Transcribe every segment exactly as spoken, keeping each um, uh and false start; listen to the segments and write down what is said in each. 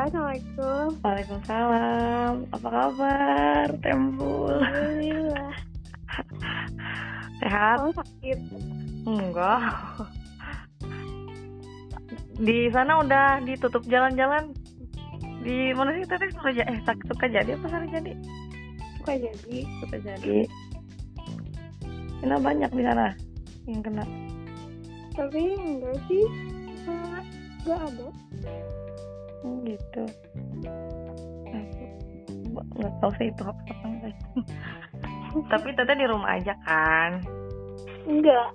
Assalamualaikum. Waalaikumsalam. Apa kabar, Tembul? Alhamdulillah. Sehat? Kamu sakit? Enggak. Di sana udah ditutup jalan-jalan. Di mana sih tadi? Eh, Sukajadi apa Sukajadi? Sukajadi. Sukajadi. Kena banyak di sana yang kena. Tapi enggak sih, enggak ada. Hmm, gitu. Enggak tahu sih itu apa sih. Tapi teteh di rumah aja kan? Enggak.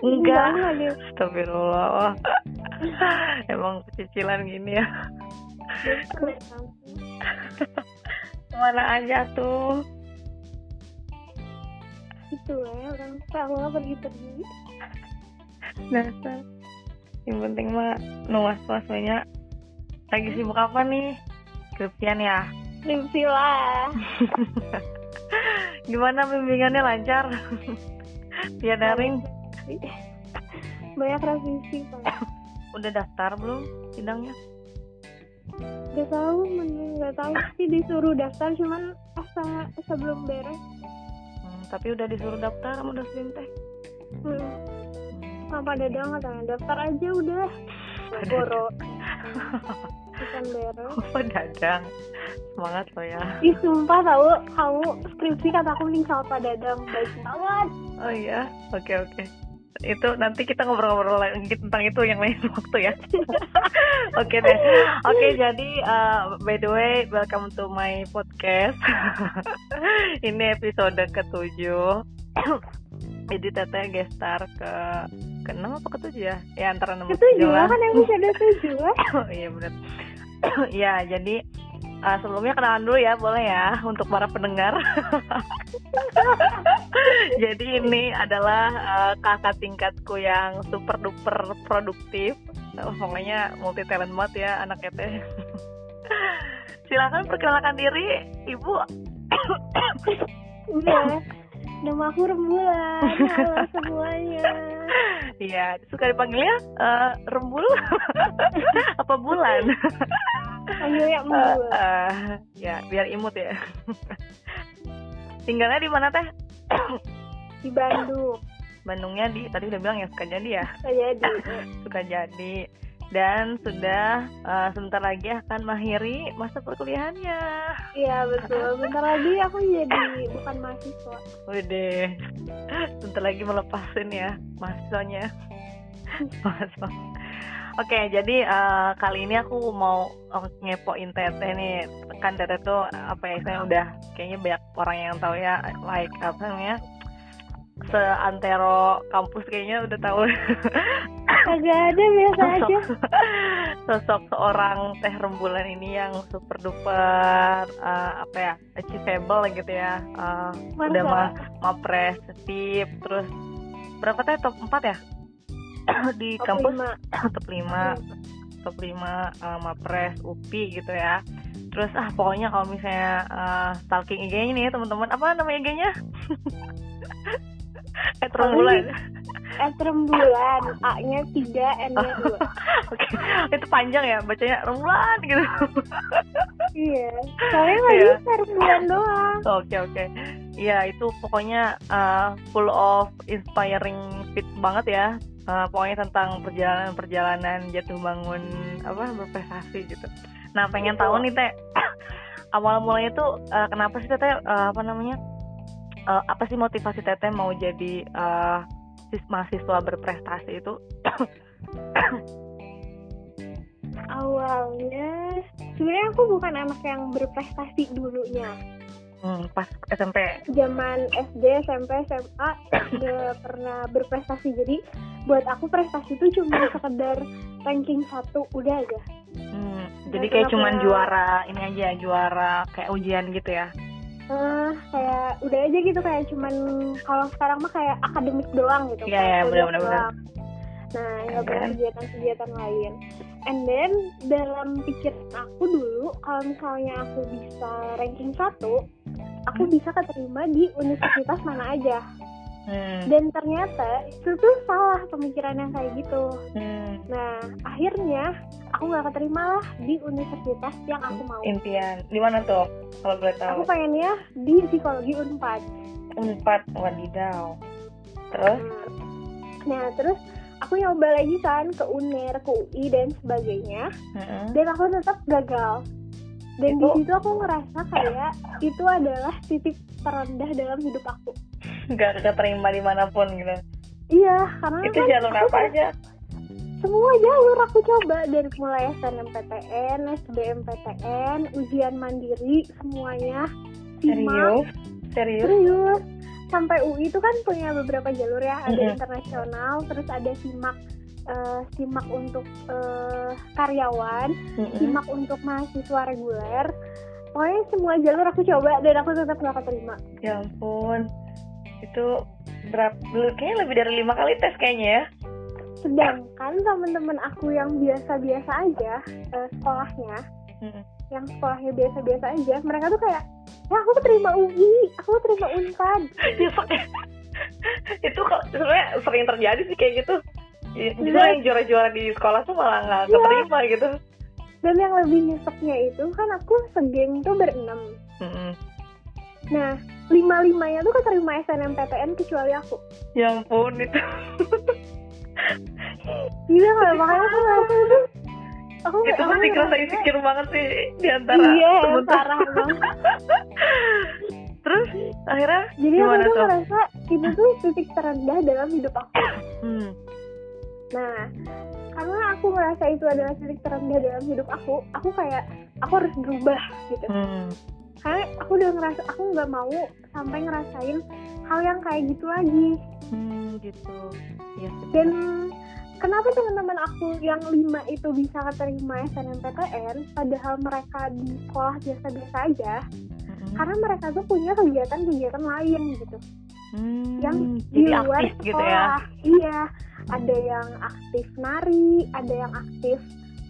Enggak. Astagfirullah. Emang cicilan gini ya. Kemana aja tuh? Itu ya, orang tua pergi-pergi. Dasar. Yang penting mah nuas-nuasnya. Lagi sibuk apa nih? Skripsian ya? Skripsi lah. Gimana bimbingannya, lancar? Dia daring. Banyak revisi, Pak. Udah daftar belum sidangnya? Gak tahu, mending gak tahu sih, disuruh daftar cuman asa sebelum beres. Hmm, tapi udah disuruh daftar sama dosen teh. Hmm. Apa dadang katanya daftar aja udah. Boros. Bukan beres. Oh, dadang. Semangat lo ya. Ih, sumpah tahu, kamu skripsi kataku mending sama Pak Dadang, baik banget. Oh iya, oke okay, oke. Okay. Itu nanti kita ngobrol-ngobrol lagi tentang itu yang lain waktu ya. Oke deh. Oke, jadi uh, by the way, welcome to my podcast. Ini episode ketujuh. Jadi teteh gestar ke keenam apa ketujuh ya? Ya antara enam ketujuh lah. Kan yang bisa ada tujuh. Oh iya benar. Ya, jadi Uh, sebelumnya kenalan dulu ya, boleh ya, untuk para pendengar. Jadi ini adalah uh, kakak tingkatku yang super duper produktif, uh, pokoknya multi talent banget ya anaknya teh. Silakan perkenalkan diri, Ibu. Udah, nama aku Rembulan. Halo semuanya. Iya, suka dipanggilnya uh, Rembul. Apa Bulan? Ayo ya, uh, uh, ya biar imut ya. Tinggalnya di mana teh? Di Bandung. Bandungnya di, tadi udah bilang ya, Sukajadi ya. Sukajadi. Sukajadi. Dan sudah uh, sebentar lagi akan mengakhiri masa perkuliahannya. Iya betul. Bentar lagi aku jadi bukan mahasiswa. Wede. Bentar lagi melepasin ya mahasiswanya. Mahasiswa. Oke, okay, jadi uh, kali ini aku mau ngepoin teteh nih. Kan teteh tuh apa ya, saya udah kayaknya banyak orang yang tahu ya, like apa namanya, seantero kampus kayaknya udah tahu. Agak ada biasa sosok, aja. Sosok seorang Teh Rembulan ini yang super duper uh, apa ya, achievable gitu ya. Uh, udah mah mapres, tip, terus berapa teh, top empat ya? Di top kampus lima. top lima top lima uh, Mapres, U P I gitu ya. Terus ah pokoknya kalau misalnya uh, stalking I G-nya nih teman-teman, apa nama I G-nya? Etrembulan. Etrembulan, A-nya tiga, N-nya dua. Oke, itu panjang ya bacanya, Rembulan gitu. Iya. Soalnya lagi Rembulan doang. Oke, oke. Iya, itu pokoknya uh, full of inspiring fit banget ya. Uh, pokoknya tentang perjalanan-perjalanan jatuh bangun apa berprestasi gitu. Nah pengen tahu nih teh, awal mulanya tuh uh, kenapa sih teteh uh, apa namanya uh, apa sih motivasi teteh mau jadi uh, mahasiswa berprestasi itu? Awalnya sebenarnya aku bukan anak yang berprestasi dulunya. Hmm, pas S M P, zaman S D, S M P, S M A udah pernah berprestasi. Jadi buat aku prestasi itu cuma sekedar ranking satu udah aja. Hmm, jadi kayak cuma juara ini aja, juara kayak ujian gitu ya. Uh, kayak udah aja gitu, kayak cuman kalau sekarang mah kayak akademik doang gitu. Iya, yeah, yeah, benar-benar. Nah, nggak pernah kegiatan-kegiatan lain. And then dalam pikiran aku dulu, kalau misalnya aku bisa ranking satu, aku bisa keterima di universitas mana aja. Hmm. Dan ternyata itu tuh salah pemikiran yang kayak gitu. Hmm. Nah, akhirnya aku gak keterima lah di universitas yang aku mau. Impian, di mana tuh? Kalau boleh tahu. Aku pengennya di psikologi UNPAD. UNPAD, wadidaw. Terus? Nah, terus aku nyoba lagi kan ke UNER, ke U I dan sebagainya. Hmm. Dan aku tetap gagal. Dan itu... di situ aku ngerasa kayak itu adalah titik terendah dalam hidup aku. Gak keterima dimanapun gitu. Iya, karena itu kan jalur apa aja? Semua jalur aku coba, dari mulai S N M P T N, S B M P T N, ujian mandiri, semuanya. Simak, serius? Serius? Serius. Sampai U I itu kan punya beberapa jalur ya, ada mm-hmm. internasional, terus ada Simak. Uh, simak untuk uh, karyawan, mm-hmm. simak untuk mahasiswa reguler. Pokoknya semua jalur aku coba dan aku tetap gak keterima. Ya ampun, itu berapa? Kayaknya lebih dari lima kali tes kayaknya ya. Sedangkan teman-teman aku yang biasa-biasa aja uh, sekolahnya, mm-hmm. yang sekolahnya biasa-biasa aja, mereka tuh kayak, ya aku terima U I, aku terima UNPAD. Itu sebenarnya sering terjadi sih kayak gitu. Justru yang juara-juara di sekolah tuh malah nggak yeah. keterima gitu. Dan yang lebih nyeseknya itu kan aku segeng tuh berenam. Mm-hmm. Nah lima-limanya tuh keterima S N M P T N kecuali aku. Ya ampun itu. Gila nggak makanya aku ngerasa itu. Aku itu pasti kerasa insecure banget sih di antara iya, teman-teman. Terus akhirnya jadi gimana tuh? Jadi aku ngerasa itu tuh titik terendah dalam hidup aku. Hmm. Nah, karena aku merasa itu adalah titik terendah dalam hidup aku, aku kayak, aku harus berubah gitu. Hmm. Karena aku udah ngerasa, aku gak mau sampai ngerasain hal yang kayak gitu lagi. Hmm, gitu. Ya. Dan kenapa teman-teman aku yang lima itu bisa keterima S N M P T N, padahal mereka di sekolah biasa-biasa aja, hmm. karena mereka tuh punya kegiatan-kegiatan lain gitu. Hmm, yang di luar sekolah gitu ya. Iya, ada yang aktif nari, ada yang aktif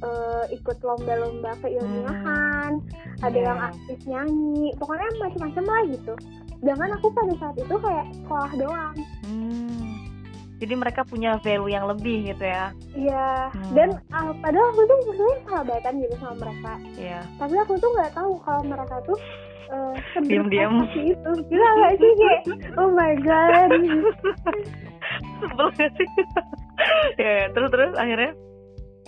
uh, ikut lomba-lomba keilmiahan, hmm. ada yeah. yang aktif nyanyi, pokoknya macam-macam lah gitu. Jangan aku pada saat itu kayak sekolah doang. Hmm. Jadi mereka punya value yang lebih gitu ya. Iya, hmm. dan uh, padahal aku tuh sebenarnya sahabatan gitu sama mereka. Iya. Yeah. Tapi aku tuh nggak tahu kalau mereka tuh Uh, diam-diam itu gila gak sih kayak oh my god sebel gak sih ya terus-terus akhirnya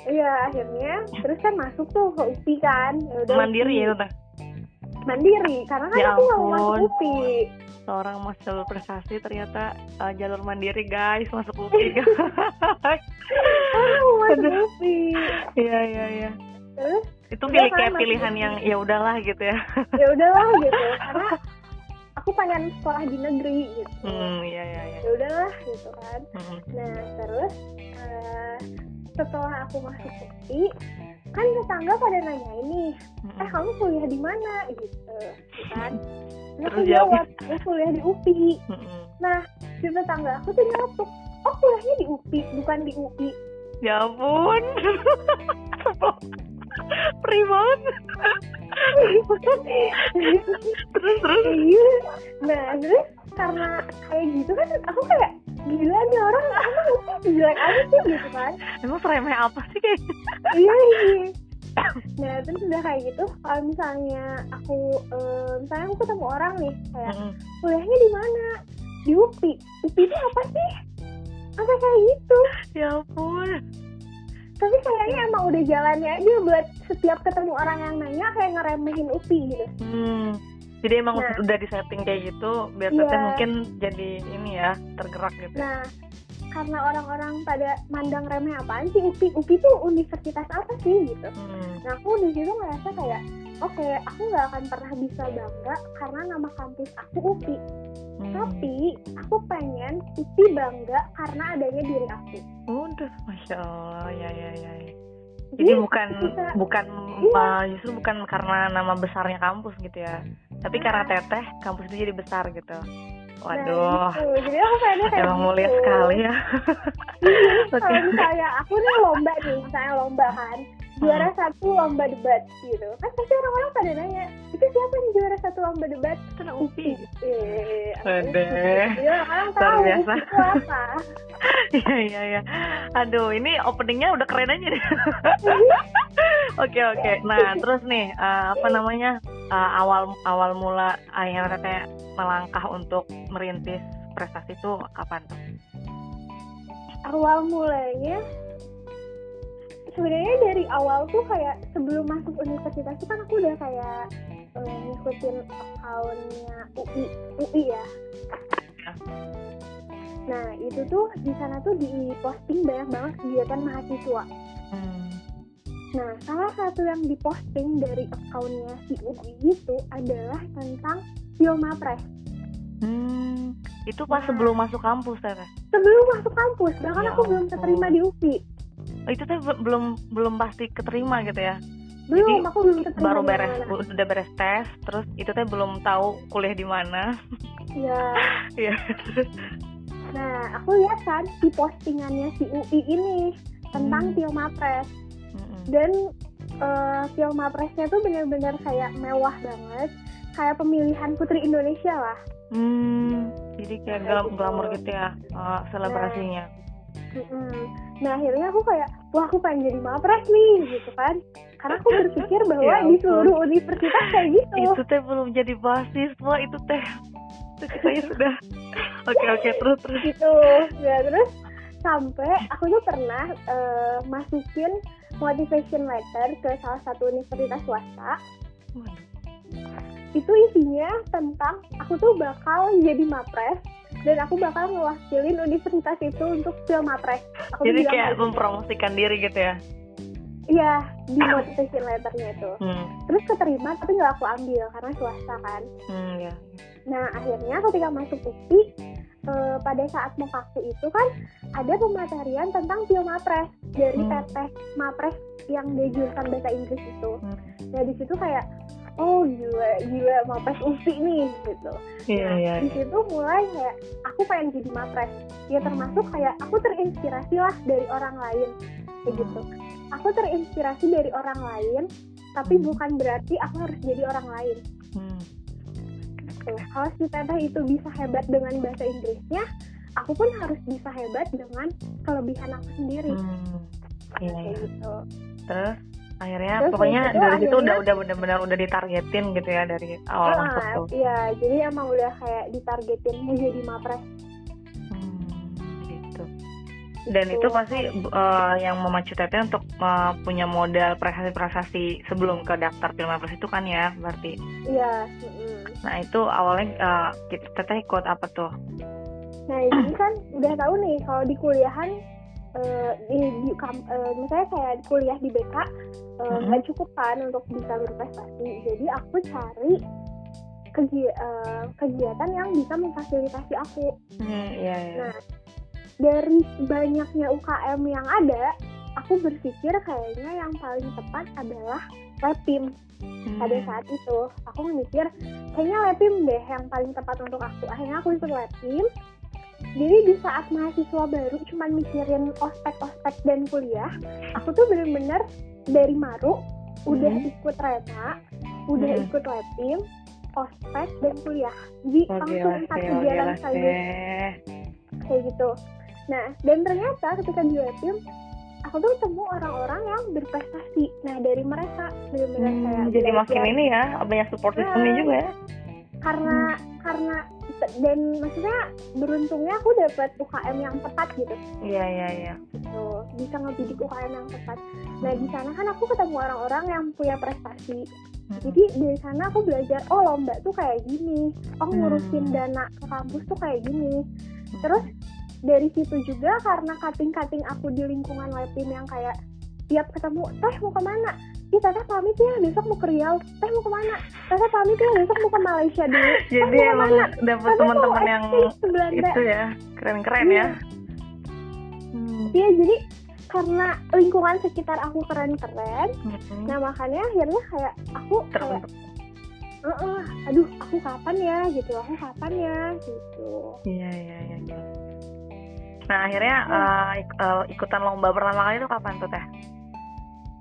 iya akhirnya terus kan masuk tuh ke U P I kan yaudah, mandiri ya udah mandiri karena kan ya aku gak mau masuk U P I. Seorang mas jalur prestasi ternyata uh, jalur mandiri guys masuk U P I guys aku mau masuk U P I iya iya iya terus itu pilih kayak kan, pilihan yang ya udahlah gitu ya ya udahlah gitu karena aku pengen sekolah di negeri gitu hmm, ya ya ya ya udahlah gitu kan hmm. Nah terus uh, setelah aku masuk U P I kan tetangga pada nanya ini hmm. eh kamu kuliah di mana gitu kan nah, aku jawab aku kuliah di U P I hmm. Nah si tetangga aku tuh nyeletuk oh kuliahnya di U P I bukan di U I ya ampun perih banget. Terus terus nah terus karena kayak gitu kan aku kayak gila nih orang emang jelek aja sih gitu kan emang seremeh apa sih kayak iya iya nah terus udah kayak gitu kalau misalnya aku um, misalnya aku ketemu orang nih kayak kuliahnya di mana di U P I U P I itu apa sih apa kayak gitu ya ampun. Tapi kayaknya emang udah jalannya aja buat setiap ketemu orang yang nanya kayak ngeremehin U P I gitu. Hmm. Jadi emang nah, udah disetting kayak gitu biar yeah. teteh mungkin jadi ini ya tergerak gitu. Nah, karena orang-orang pada mandang remeh apaan sih U P I? U P I tuh universitas apa sih gitu. Hmm. Nah, aku di situ ngerasa kayak oke, okay, aku nggak akan pernah bisa bangga karena nama kampus aku U P I. Hmm. Tapi aku pengen U P I bangga karena adanya diri aku. Udah, masya Allah, ya ya ya. Jadi, Jadi bukan kita, bukan iya. justru bukan karena nama besarnya kampus gitu ya. Tapi nah, karena teteh kampus itu jadi besar gitu. Waduh, nah, gitu. Jadi aku pengennya kayak emang gitu. Mulia sekali ya. Jadi, kalau misalnya aku nih lomba nih, misalnya lomba kan. juara satu lomba debat gitu kan, pasti orang-orang pada nanya itu siapa nih juara satu lomba debat, anak U P I eh orang tahu itu apa. Iya iya iya aduh, ini openingnya udah keren aja deh. Oke oke, nah terus nih uh, apa namanya uh, awal awal mula akhirnya kayak melangkah untuk merintis prestasi itu kapan tuh? Awal mulanya sebenarnya dari awal tuh kayak sebelum masuk universitas itu kan aku udah kayak um, ngikutin account-nya U I ya. Nah itu tuh di sana tuh di posting banyak banget kegiatan mahasiswa. Hmm. Nah salah satu yang diposting dari account-nya si U I itu adalah tentang Pilmapres. Hmm, itu pas nah. sebelum masuk kampus ya? Sebelum masuk kampus, bahkan ya, aku belum keterima di U P I. Itu tuh belum belum pasti keterima gitu ya? Belum, jadi, aku belum keterima. Baru beres, udah beres tes, terus itu tuh belum tahu kuliah di mana. Iya. Iya. Nah, aku lihat kan di postingannya si U I ini tentang hmm. Pilmapres. Hmm. Dan uh, Pilmapresnya tuh benar-benar kayak mewah banget, kayak pemilihan Putri Indonesia lah. Hmm, jadi kayak nah, glamor gitu ya uh, selebrasinya. Nah. Nah akhirnya aku kayak, wah aku pengen jadi mapres nih gitu kan. Karena aku berpikir bahwa ya, di seluruh universitas kayak gitu. Itu teh belum jadi mahasiswa, itu teh itu kitanya sudah Oke oke terus terus gitu. Nah terus sampai aku tuh pernah uh, masukin motivation letter ke salah satu universitas swasta. Itu isinya tentang aku tuh bakal jadi mapres dan aku bakal mewakilin universitas itu untuk Pilmapres. Jadi kayak mempromosikan diri gitu ya? Iya, di motivation letternya itu. Hmm. Terus keterima tapi nggak aku ambil karena swasta kan. Hmm, ya. Nah akhirnya ketika masuk U P I eh, pada saat mau waktu itu kan ada pematerian tentang Pilmapres dari hmm. tetes mapres yang di jurusan bahasa Inggris itu. Hmm. Nah di situ kayak oh gila, gila mapres U P I nih gitu. Iya, nah, iya, di situ iya. mulai kayak aku pengen jadi mapres. Ya termasuk kayak aku terinspirasi lah dari orang lain kayak gitu. Aku terinspirasi dari orang lain, tapi bukan berarti aku harus jadi orang lain. Hmm. Tuh, kalau si teteh itu bisa hebat dengan bahasa Inggrisnya, aku pun harus bisa hebat dengan kelebihan aku sendiri. Hmm. Iya, kayak iya. gitu. Terus akhirnya terus pokoknya itu dari situ akhirnya, udah udah benar-benar udah ditargetin gitu ya dari awal uh, masuk tuh. Iya, jadi emang udah kayak ditargetin mau jadi mapres. Hmm, gitu. Dan gitu. Itu pasti uh, yang memacu Teteh untuk uh, punya modal prestasi-prestasi sebelum ke daftar Pilmapres itu kan ya, berarti. Iya, mm-hmm. Nah, itu awalnya uh, Teteh ikut apa tuh? Nah, ini kan udah tahu nih kalau di kuliahan Uh, di, di, uh, misalnya saya kuliah di B K uh, mm-hmm. gak cukup kan untuk bisa berprestasi, jadi aku cari keji- uh, kegiatan yang bisa memfasilitasi aku. Mm, yeah, yeah. Nah dari banyaknya U K M yang ada, aku berpikir kayaknya yang paling tepat adalah Lepim. Mm. Pada saat itu aku mikir kayaknya Lepim deh yang paling tepat untuk aku. Akhirnya aku ikut Lepim. Jadi di saat mahasiswa baru cuman mikirin ospek-ospek dan kuliah, aku tuh bener-bener dari Maru hmm. udah ikut Rema, udah hmm. ikut Lepim, ospek dan kuliah. Jadi oh, langsung satu jalan saja kayak gitu. Nah dan ternyata ketika di Lepim, aku tuh ketemu orang-orang yang berprestasi. Nah dari mereka bener-bener hmm, kayak jadi makin jalan. Ini ya banyak support systemnya nah, juga ya. Karena hmm. karena dan maksudnya beruntungnya aku dapat U K M yang tepat gitu. Iya iya iya. Gitu. Bisa ngebidik U K M yang tepat. Nah di sana kan aku ketemu orang-orang yang punya prestasi. Hmm. Jadi dari sana aku belajar oh lomba tuh kayak gini, oh ngurusin hmm. dana ke kampus tuh kayak gini. Terus dari situ juga karena kating-kating aku di lingkungan Lepim yang kayak tiap ketemu teh mau kemana? Ih teteh pamit ya besok mau ke Riau, teh mau kemana? Teteh pamit ya besok mau ke Malaysia dulu. Jadi emang dapet teman-teman yang itu ya keren-keren ya. Iya hmm. jadi karena lingkungan sekitar aku keren-keren, mm-hmm. nah makanya akhirnya kayak aku kayak, aduh aku kapan ya gitu, aku kapan ya gitu. Iya iya iya. Nah akhirnya hmm. uh, ik- uh, ikutan lomba pertama kali itu kapan tuh teh?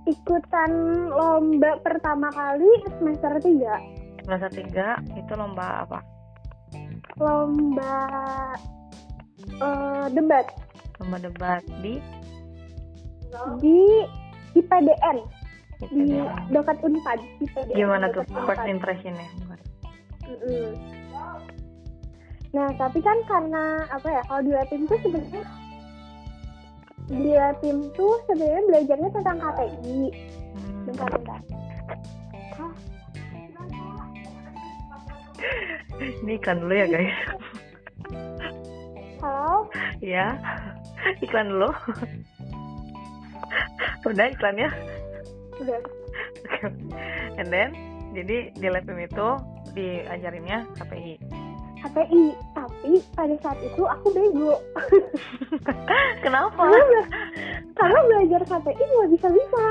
ikutan lomba pertama kali semester tiga. Semester tiga itu lomba apa? Lomba uh, debat. Lomba debat di di I P D N. Di dekat UNPAD. I P D N. Gimana tuh first impression-nya? Mm-hmm. Nah, tapi kan karena apa ya? Kalau di Lepim tuh sebenarnya di Lepim tuh sebenarnya belajarnya tentang K T I. Bentar, bentar. Hah? Ini iklan dulu ya, guys. Halo? Ya. Iklan dulu. Udah iklannya? Udah. And then, jadi di Lepim itu diajarinnya K P I. K P I, tapi pada saat itu aku bego. Kenapa? Karena, karena belajar K P I nggak bisa-bisa.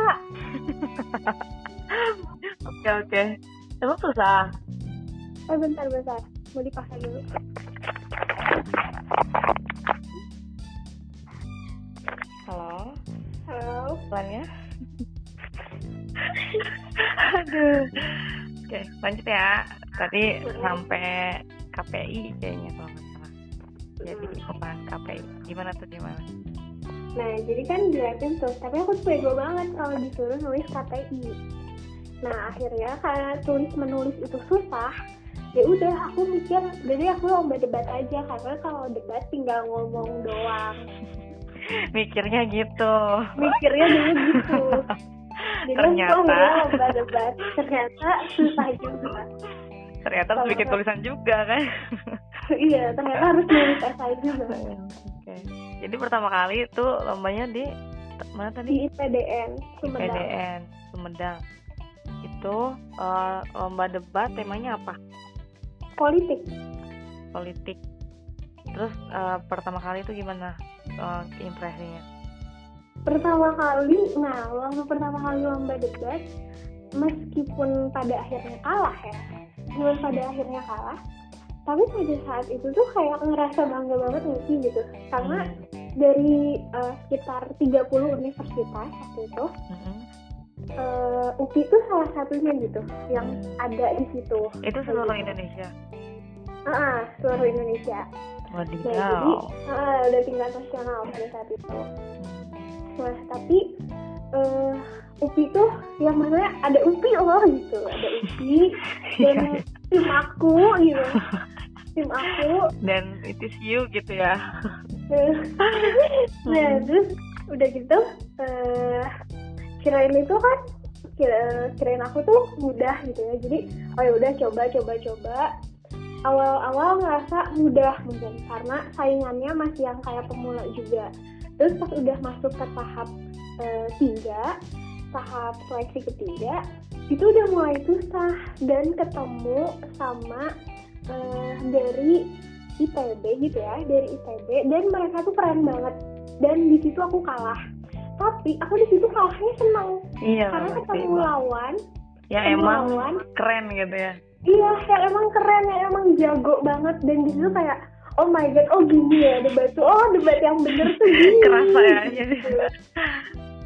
Oke, oke. Emang susah? Eh, bentar-bentar. Mau dipakai dulu. Halo? Halo? Pelannya? Aduh. Oke, lanjut ya. Tadi sampai K P I kayaknya kalau nggak salah. Jadi pembahasan K P I. Gimana tuh, gimana? Nah, jadi kan dilihatin tuh. Tapi aku tuh bego banget kalau disuruh nulis K P I. Nah, akhirnya karena tulis-menulis itu susah, ya udah aku mikir, jadi aku lomba debat aja. Karena kalau debat tinggal ngomong doang. Mikirnya gitu. Mikirnya dulu gitu. Jadi ternyata lomba debat ternyata susah juga. Ternyata harus bikin tulisan juga kan? Iya, ternyata harus nulis S I juga. Oke. Okay. Jadi pertama kali itu lombanya di mana tadi? Di I P D N Sumedang. I P D N Sumedang. Itu uh, lomba debat temanya apa? Politik. Politik. Terus uh, pertama kali itu gimana uh, impresinya? Pertama kali, nah lomba pertama kali lomba debat, meskipun pada akhirnya kalah ya, cuma pada akhirnya kalah, tapi pada saat itu tuh kayak ngerasa bangga banget sih gitu, karena dari uh, sekitar tiga puluh universitas waktu itu, mm-hmm. uh, U P I itu salah satunya gitu, yang ada di situ. Itu seluruh gitu. Indonesia? Ah, uh-uh, seluruh Indonesia. Nah, jadi uh, udah tingkat nasional pada saat itu. Nah, tapi uh, U P I tuh yang maksudnya ada U P I loh gitu, ada U P I dan tim aku gitu, tim aku dan it is you gitu ya. Nah terus udah gitu, uh, kirain itu kan, kira, kirain aku tuh mudah gitu ya, jadi oh ya udah coba coba coba. Awal-awal ngerasa mudah mungkin karena saingannya masih yang kayak pemula juga. Terus pas udah masuk ke tahap tiga, tahap seleksi ketiga, itu udah mulai susah dan ketemu sama e, dari I T B gitu ya, dari I T B, dan mereka tuh keren banget. Dan di situ aku kalah. Tapi aku di situ kalahnya senang. Iya, karena ketemu lawan yang emang lawan, keren gitu ya. Iya, yang emang keren, yang emang jago banget. Dan di situ kayak, oh my god, oh gini ya debat tuh, oh debat yang bener tuh gini. Kerasa ya, jadi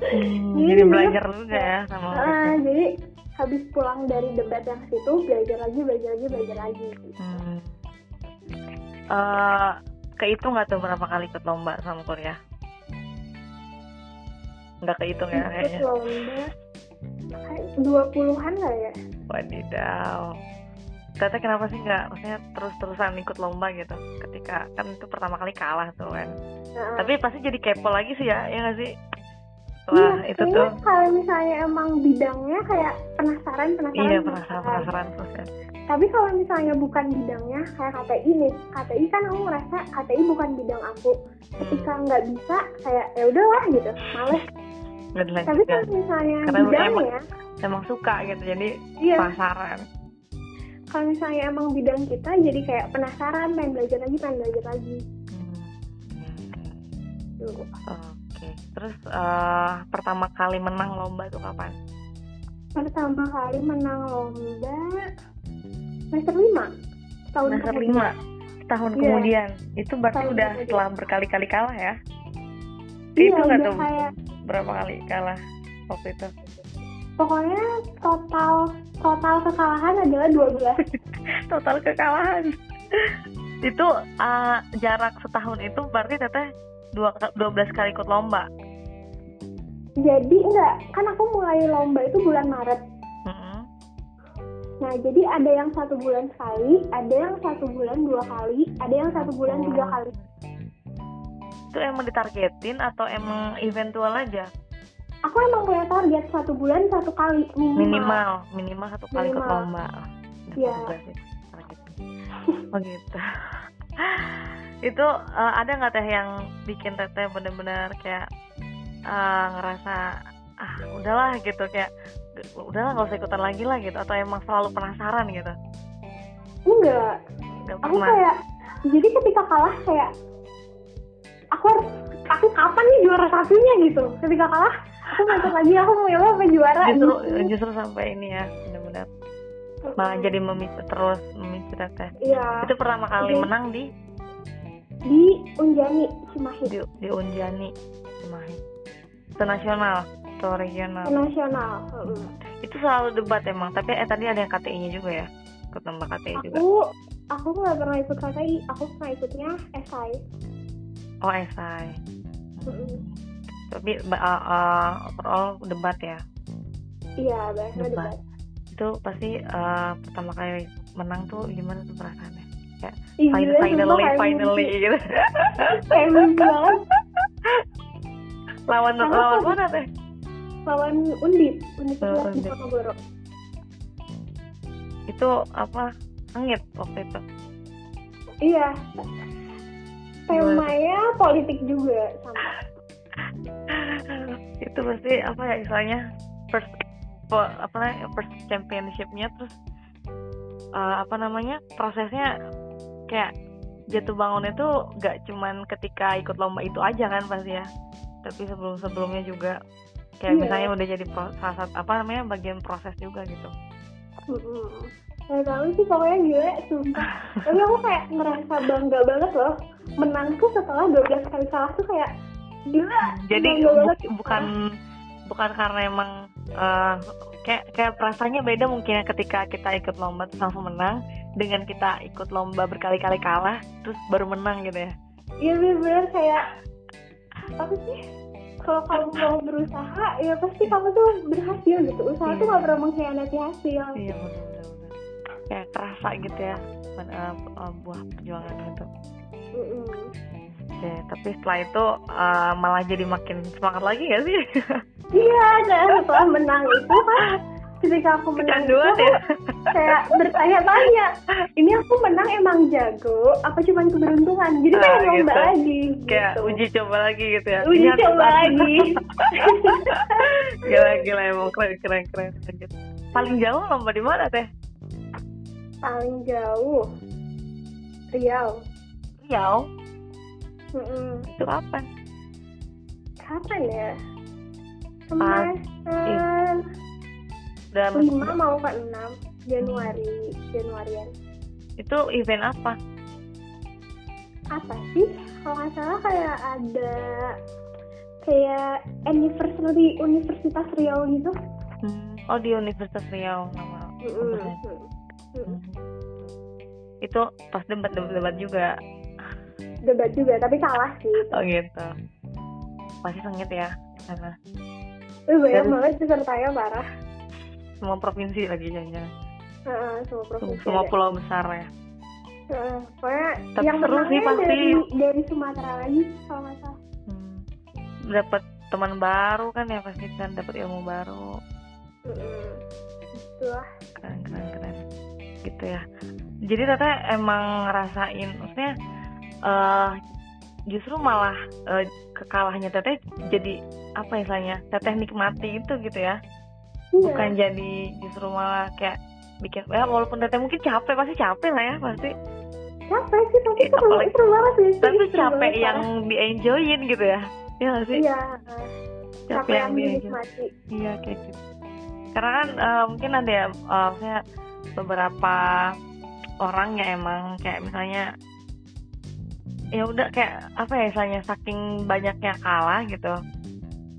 hmm, jadi belajar juga ya sama uh, gitu. Jadi habis pulang dari debat yang situ, belajar lagi, belajar lagi, belajar lagi gitu. hmm. uh, Kehitung gak tuh berapa kali ikut lomba sama kuliah? Gak kehitung ya kayaknya. Ikut lomba dua puluhan gak ya? Wadidaw. Tete kenapa sih nggak, maksudnya terus-terusan ikut lomba gitu? Ketika kan itu pertama kali kalah tuh kan. Nah, tapi pasti jadi kepo lagi sih ya, ya nggak sih? Wah iya, itu tuh. Kalau misalnya emang bidangnya kayak penasaran, penasaran. Iya penasaran, penasaran terus ya. Tapi kalau misalnya bukan bidangnya kayak K T I nih, K T I kan aku ngerasa K T I bukan bidang aku. Ketika nggak bisa kayak ya udahlah gitu, males. Tapi kalau misalnya karena bidangnya, emang, emang suka gitu, jadi iya. Penasaran. Kalau misalnya emang bidang kita, jadi kayak penasaran, pengen belajar lagi, pengen belajar lagi. Hmm. Oke, okay. Terus uh, pertama kali menang lomba tuh kapan? Pertama kali menang lomba semester lima tahun semester kemudian. lima tahun yeah. Kemudian, itu berarti tahun udah kemudian. Setelah berkali-kali kalah ya? Iya, itu nggak tuh kayak berapa kali kalah? waktu itu? Pokoknya total total kekalahan adalah dua belas. Total kekalahan. Itu uh, jarak setahun itu berarti teteh dua belas kali ikut lomba. Jadi enggak, kan aku mulai lomba itu bulan Maret. Mm-hmm. Nah, jadi ada yang satu bulan sekali, ada yang satu bulan dua kali, ada yang satu bulan tiga kali. Itu emang ditargetin atau emang eventual aja? Aku emang punya target satu bulan satu kali minimal. Minimal, minimal satu kali minimal. Ikut lomba. Iya. Oh gitu. Itu uh, ada nggak teh yang bikin teteh benar-benar kayak uh, ngerasa ah udahlah gitu, kayak udahlah nggak usah ikutan lagi lah gitu, atau emang selalu penasaran gitu? Enggak. Aku kayak jadi ketika kalah kayak aku aku kapan nih juara satunya gitu. Ketika kalah aku nonton lagi, aku mau ya apa juara. Justru gitu. Justru sampai ini ya benar-benar malah jadi memicu terus memicu teteh. Iya. Itu pertama kali jadi menang di di Unjani Cimahi. Di, di Unjani Cimahi. Itu nasional atau regional? Nasional. Uh-uh. Itu selalu debat emang, tapi eh tadi ada yang K T I-nya juga ya. Ikut lomba K T I aku, juga. Aku aku enggak pernah ikut K T I, aku pernah ikutnya S I. Oh, S I. Uh-uh. Tapi uh, uh, overall debat ya. Iya, biasa debat. debat. Itu pasti uh, pertama kali menang tuh gimana tuh perasaannya? Ya, Ih, finally, finally, finally gitu. Kayak mimpi banget. Lawan lawan mana teh? Lawan Undip, Universitas Riau. Itu apa? Sengit waktu itu. Iya. Temanya politik juga sama. Itu pasti apa ya istilahnya? First apa namanya first championship-nya, terus uh, apa namanya prosesnya kayak jatuh bangunnya tuh gak cuman ketika ikut lomba itu aja kan pasti ya, tapi sebelum-sebelumnya juga kayak yeah. Misalnya udah jadi proses, apa namanya bagian proses juga gitu. Nggak tahu sih pokoknya gue sumpah tapi aku kayak ngerasa bangga banget loh menangku setelah dua belas kali kalah tuh kayak gila. Jadi bu- bukan bukan karena emang Uh, kayak kayak perasaannya beda mungkin ya, ketika kita ikut lomba terus langsung menang dengan kita ikut lomba berkali-kali kalah terus baru menang gitu ya. Iya bener-bener kayak apa sih, kalau kamu mau berusaha ya pasti kamu tuh berhasil gitu, usaha yeah. Tuh gak pernah mengkhianati hasil. Iya bener-bener kayak terasa gitu ya uh, uh, buah perjuangan gitu. Mm-hmm. Oke, tapi setelah itu uh, malah jadi makin semangat lagi gak sih? Iya, dan setelah menang itu kan ketika aku menang itu aku ya? Kayak bertanya-tanya, ini aku menang emang jago apa cuma keberuntungan? Jadi pengen nah, lomba gitu. Lagi kayak gitu. Uji coba lagi gitu ya? Uji Ingat coba aku. Lagi gila-gila emang keren-keren. Paling jauh lomba di mana teh? Paling jauh Riau. Riau? Mm-mm. Itu kapan? Kapan ya? Kemarin dan lima mau ke enam Januari Januarian. Itu event apa? Apa sih? Kalau nggak salah kayak ada kayak anniversary Universitas Riau gitu. Oh di Universitas Riau nama. Mm-hmm. Itu pas debat-debat juga. Debat juga tapi kalah sih. Gitu. Oh gitu. Pasti sengit ya karena. Wih, banyak banget pesertanya, parah. Semua provinsi lagi nyanyi. Uh, semua provinsi. Semua ada. Pulau besar ya. Uh, pokoknya tapi yang seru sih pasti dari, dari Sumatera lagi kalau nggak salah. Hmm. Dapat teman baru kan ya pasti kan, dapat ilmu baru. Uh, Itulah. Keren keren keren. Gitu ya. Jadi Tata emang ngerasain, maksudnya uh, justru malah uh, kekalahnya Teteh jadi apa istilahnya, Teteh nikmati itu gitu ya. Iya. Bukan jadi justru malah kayak bikin ya, walaupun Teteh mungkin capek, pasti capek lah ya, pasti capek sih tapi eh, apalagi seru banget sih, tapi seru capek banget, yang di enjoyin gitu ya, iya gak sih? Iya, capek, capek yang di nikmati. Iya kayak gitu karena kan uh, mungkin ada ya uh, misalnya beberapa orang ya emang kayak misalnya ya udah kayak apa ya istilahnya saking banyaknya kalah gitu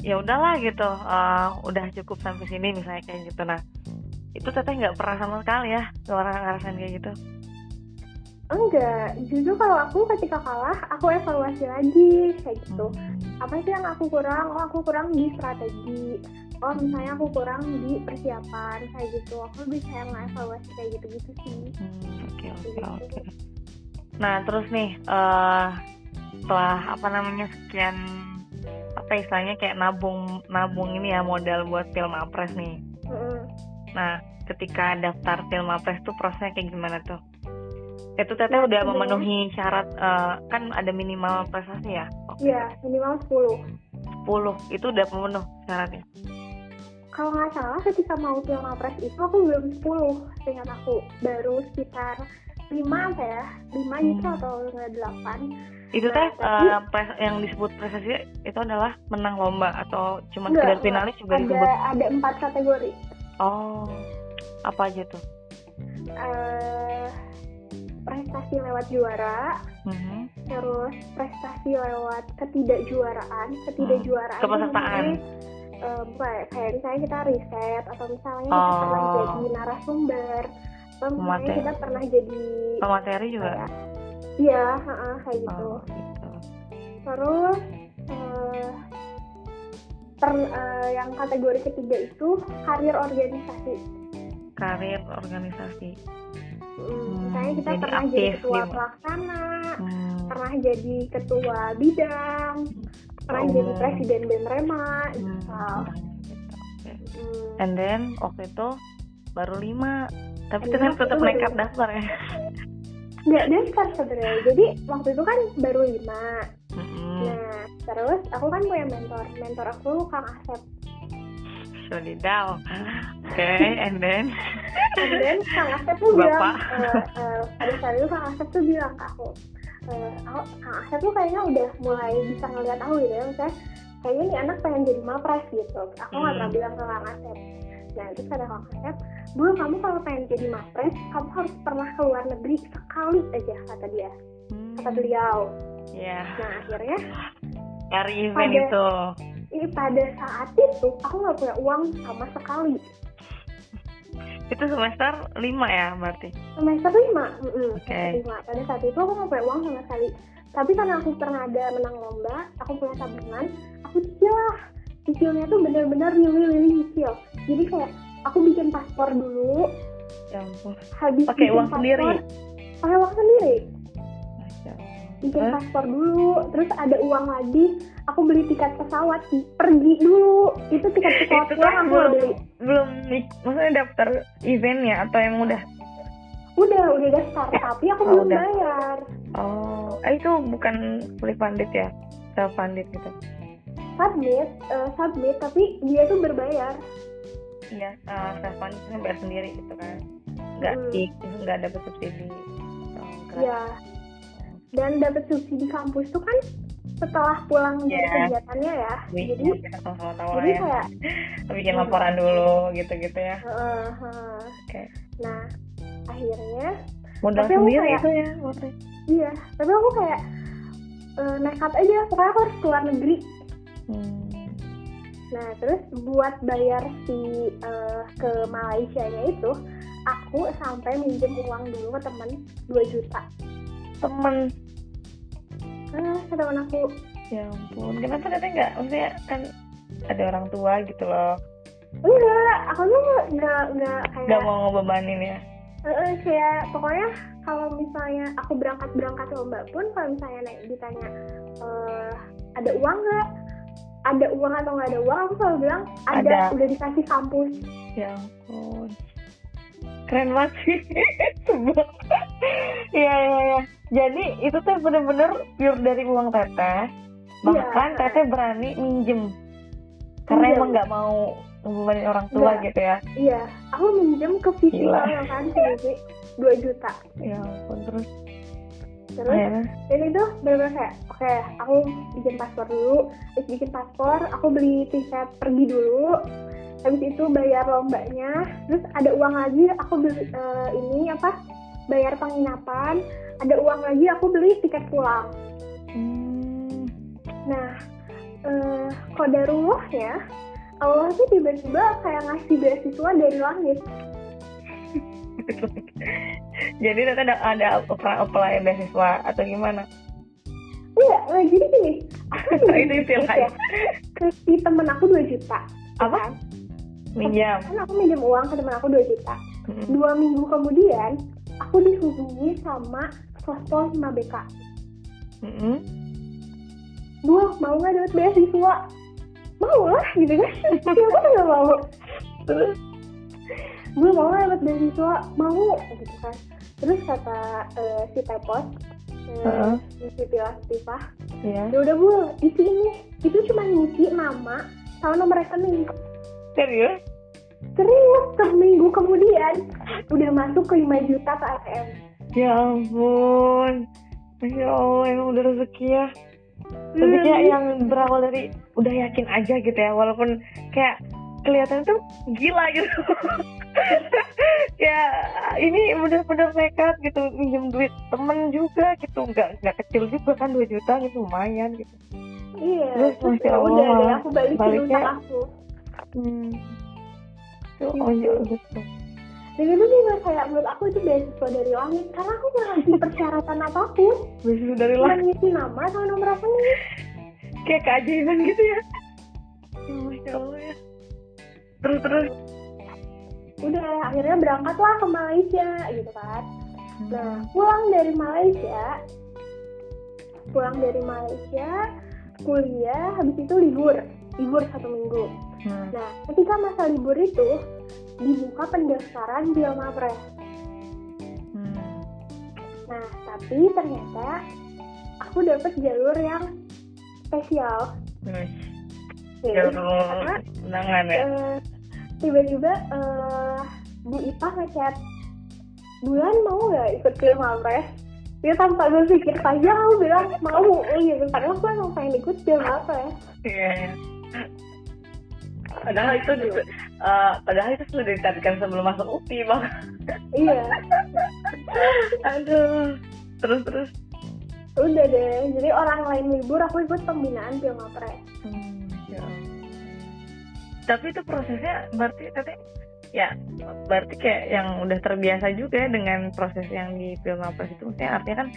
ya udahlah gitu, uh, udah cukup sampai sini misalnya kayak gitu. Nah itu teteh nggak pernah sama sekali ya orang ngerasain kayak gitu? Enggak, justru kalau aku ketika kalah aku evaluasi lagi kayak gitu. Apa sih yang aku kurang? Oh aku kurang di strategi, oh misalnya aku kurang di persiapan kayak gitu. Aku bisa ngevaluasi kayak gitu-gitu sih. Oke oke oke. Nah terus nih uh, setelah apa namanya sekian apa istilahnya kayak nabung nabung ini ya modal buat Pilmapres nih. Mm-hmm. Nah ketika daftar Pilmapres tuh prosesnya kayak gimana tuh? Itu teteh udah memenuhi syarat uh, kan ada minimal prestasi ya? Iya okay. Minimal sepuluh. sepuluh itu udah memenuh syaratnya. Kalau nggak salah ketika mau Pilmapres itu aku belum sepuluh, seingat aku baru sekitar lima apa ya, lima gitu hmm. atau delapan. Itu teh nah, uh, pres- yang disebut prestasi itu adalah menang lomba atau cuma sekedar finalis juga ada, disebut? Ada empat kategori. Oh, apa aja tuh? Uh, prestasi lewat juara, hmm. terus prestasi lewat ketidakjuaraan, ketidakjuaraan. Kepesertaan. Uh, kayak misalnya kita riset atau misalnya oh. kita pernah jadi narasumber. Pemateri kita pernah jadi pemateri juga. Iya, heeh, kayak gitu. Oh, gitu. Terus uh, ter, uh, yang kategori ketiga itu karir organisasi. Karir organisasi. Hmm, misalnya kita jadi pernah jadi ketua lima. Pelaksana, hmm. pernah jadi ketua bidang, oh. pernah jadi presiden B E M Rema, hmm. gitu. Okay. Hmm. And then waktu itu baru lima. Tapi itu kan tetap nekat daftar ya? Nggak daftar sebenarnya. Jadi waktu itu kan baru lima. Mm-hmm. Nah terus aku kan punya mentor. Mentor aku Kang Asep. Solidal. Oke, okay, and then? And then Kang Asep tuh bilang, uh, uh, pada saat itu Kang Asep tuh bilang ke aku, uh, aku, Kang Asep tuh kayaknya udah mulai bisa ngeliat aku gitu ya. Misalnya kayaknya nih anak pengen jadi mapres gitu. Aku nggak pernah bilang ke Kang Asep. Nah terus ada Kang Asep, Bu, kamu kalau pengen jadi mapres, kamu harus pernah ke luar negeri sekali aja, kata dia, kata beliau. Yeah. Nah akhirnya cari event itu. Ini pada saat itu aku nggak punya uang sama sekali. Itu semester lima ya berarti? Semester lima. Mm-hmm. Okay. lima. Pada saat itu aku nggak punya uang sama sekali. Tapi karena aku pernah ada menang lomba, aku punya tabungan, aku cicil lah. Cicilnya tuh benar-benar nyuli-nyuli cicil. Jadi kayak aku bikin paspor dulu, ya, habis pakai uang paspor, sendiri, pakai uang sendiri, bikin eh? paspor dulu, terus ada uang lagi, aku beli tiket pesawat, pergi dulu, itu tiket pesawat itu yang aku belum, beli. Belum, maksudnya daftar eventnya atau yang udah? Udah, udah daftar, tapi aku oh, belum udah. bayar. Oh, eh, itu bukan fully funded ya, self funded gitu? Submit, uh, submit, tapi dia tuh berbayar. Iya, uh, self-fund itu bayar sendiri gitu kan, nggak tik, hmm. nggak dapat subsidi. Iya. Oh, dan dapat subsidi kampus tuh kan setelah pulang yeah. dari kegiatannya ya. Wih, jadi kita sama-sama jadi ya. Kayak bikin uh, laporan dulu gitu-gitu ya. Uh, uh, Oke. Okay. Nah akhirnya. Modal sendiri kayak, itu ya. Waktu. Iya, tapi aku kayak uh, nekat aja, pokoknya aku harus keluar negeri. Hmm. Nah terus buat bayar si uh, ke Malaysia nya itu aku sampai minjem uang dulu ke temen dua juta. Temen? Ah, ke temen aku. Ya ampun, kenapa katanya enggak? Maksudnya kan ada orang tua gitu loh. Enggak, aku tuh enggak, enggak kayak enggak mau ngebebanin ya? Uh, kayak pokoknya kalau misalnya aku berangkat-berangkat lomba pun kalau misalnya ditanya uh, ada uang enggak? Ada uang atau nggak ada uang, aku selalu bilang ada, ada. Udah dikasih kampus. Ya ampun, keren banget sih. Ya ya ya. Jadi itu teh bener-bener pure dari uang teteh. Bahkan ya. Teteh berani minjem karena ya. Emang nggak mau ngebebanin orang tua ya. Gitu ya. Iya, aku minjem ke fisika yang kan sih dua juta. Ya ampun, terus terus yeah. Dan itu bener-bener kayak oke okay, aku bikin paspor dulu, habis bikin paspor aku beli tiket pergi dulu, habis itu bayar lombanya, terus ada uang lagi aku beli uh, ini apa bayar penginapan, ada uang lagi aku beli tiket pulang. hmm. Nah uh, kok kodarullahnya, Allah tuh tiba-tiba kayak ngasih beasiswa dari langit. Jadi ternyata ada, ada apply beasiswa atau gimana? Iya, nah jadi gini, aku tuh ya, kasih temen aku dua juta. Apa? Minjam? Kan aku minjam uang ke temen aku dua juta. Hmm. Dua minggu kemudian, aku dihubungi sama sospol sama B K. Mm-hmm. Duh, mau gak dapat beasiswa? Mau lah, gitu kan? Siapa tuh gak mau? Terus? Gue mau gak dapat beasiswa? Mau, gitu kan? Terus kata uh, si Tepos, uh-huh. si Pilah Tipah, yeah. Yaudah Bu, isi ini. Itu cuma ngisi nama sama nomor rekening. Serius? Serius, seminggu kemudian udah masuk ke lima juta ke A T M. Ya ampun. Ya Allah, emang udah rezeki ya. Rezekinya yang berawal dari udah yakin aja gitu ya, walaupun kayak kelihatan tuh gila gitu. Ya ini bener-bener nekat gitu, minjem duit temen juga gitu, nggak nggak kecil juga kan, dua juta gitu, lumayan gitu. Iya. Terus masya Allah, udah deh, aku balik baliknya aku. Hmm. Tuh, oh iya gitu. Dan itu juga kayak menurut aku itu beasiswa dari langit, karena aku gak ngasih persyaratan apapun. Beasiswa dari langit. Cuma ngisi nama sama nomor apa nih? Kayak keajaiban gitu ya. Ya masya Allah ya. Terus-terus udah akhirnya berangkatlah ke Malaysia gitu kan. Nah pulang dari Malaysia, pulang dari Malaysia kuliah, habis itu libur, libur satu minggu. Hmm. Nah ketika masa libur itu dibuka pendaftaran Piala Mapres. Hmm. Nah, tapi ternyata aku dapat jalur yang spesial. Hmm. Jadi, jalur undangan ya. Uh, tiba-tiba uh, Bu Ipa ngechat, "Bulan mau nggak ikut Piala Mapres?" Dia tanpa berpikir panjang aku bilang mau, gitu. Padahal aku emang pengen ikut Piala Mapres. Iya. Padahal itu juga, uh, padahal itu sudah ditargetkan sebelum masuk U P I bang. Iya. Aduh. Terus terus. Udah deh. Jadi orang lain libur, aku ikut pembinaan Pilmapres. Hmm, ya. Tapi itu prosesnya berarti tadi ya berarti kayak yang udah terbiasa juga dengan proses yang di Pilmapres itu, maksudnya artinya kan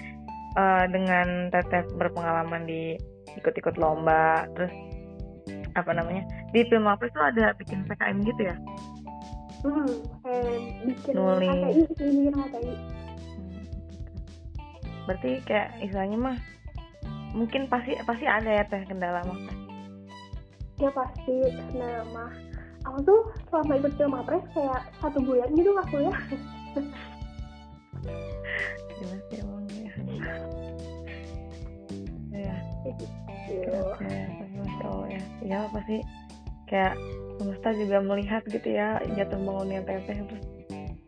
uh, dengan teteh berpengalaman di ikut-ikut lomba, terus apa namanya di Pilmapres itu ada bikin P K M gitu ya? Hmm, eh, bikin K T I, bikin K T I. Berarti kayak istilahnya mah mungkin pasti pasti ada ya teh kendala mah? Ya pasti, nah mah aku tuh selama ikut Pilmapres kayak satu bulan gitu nggak kuliah. Jelas ya bang ya. Ya. Oke. Oh ya, ya pasti kayak semesta juga melihat gitu ya jatuh bangunnya teteh, terus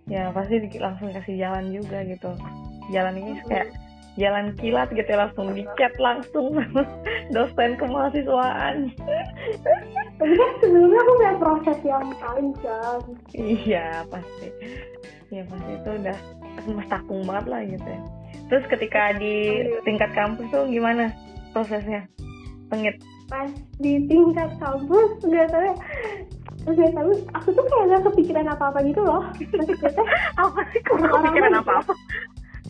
ya pasti langsung kasih jalan juga gitu. Jalan ini kayak jalan kilat gitu ya, langsung dicat langsung dosen kemahasiswaan. Tapi kan sebelumnya aku punya proses yang panjang. Iya pasti, ya pasti itu udah semesta kung banget lah gitu ya. Terus ketika di tingkat kampus tuh gimana prosesnya? Pengit pas di tingkat kampus, gak tau ya, gak tau, aku tuh kayak gak kepikiran apa-apa gitu loh. Maksudnya, apa sih kepikiran apa-apa?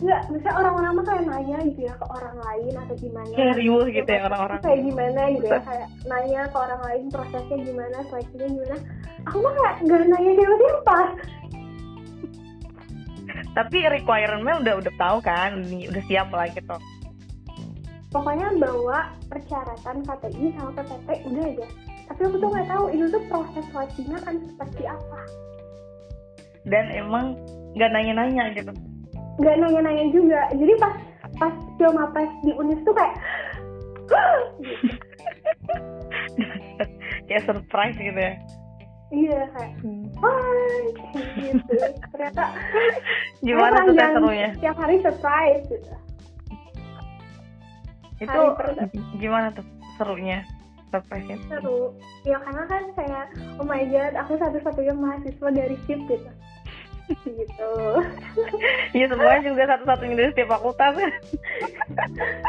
Enggak, misalnya orang-orang mah kayak nanya gitu ya ke orang lain atau gimana. Kayak riuh gitu ya orang-orang. Kayak gimana gitu ya, kayak nanya ke orang lain prosesnya gimana, seleksinya gimana. Aku mah gak, gak nanya siapa-siapa. Tapi requirement-nya udah, udah tahu kan, udah siap lah gitu. Pokoknya bawa persyaratan K T I sama P P T udah aja. Tapi aku tuh nggak tahu itu tuh proses seleksinya kan seperti apa. Dan emang nggak nanya-nanya gitu. Nggak nanya-nanya juga. Jadi pas pas Pilmapres di Unis tuh kayak kayak surprise gitu ya. Iya kayak hai gitu. Ternyata gimana tuh serunya? Setiap hari surprise gitu. Itu gimana tuh serunya? Surprise-nya? Seru. Ya karena kan saya, oh my god, aku satu-satunya mahasiswa dari S I P gitu. gitu. Iya semua juga satu-satunya dari setiap fakultas kan.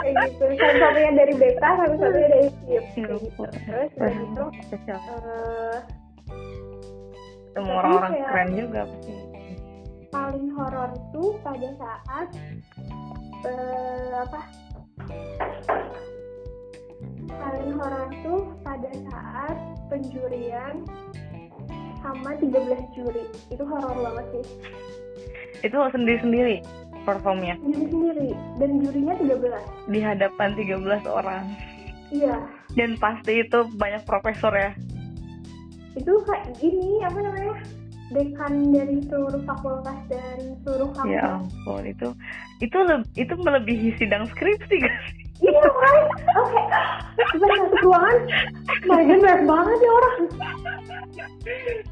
Kayak gitu, satu-satunya dari B K, satu-satunya dari S I P gitu. Terus kayak gitu uh, semua orang-orang kayak, keren juga pasti. Paling horor tuh pada saat uh, apa? Paling horor tuh pada saat penjurian sama tiga belas juri, itu horor banget sih. Itu sendiri-sendiri performnya? Sendiri-sendiri, dan jurinya tiga belas. Di hadapan tiga belas orang? Iya. Dan pasti itu banyak profesor ya? Itu kayak gini, apa namanya, dekan dari seluruh fakultas dan seluruh kampus. Ya ampun, itu itu, le- itu melebihi sidang skripsi gak sih? Iya kan? Oke, sebentar satu ruangan, mereka berat banget ya orang.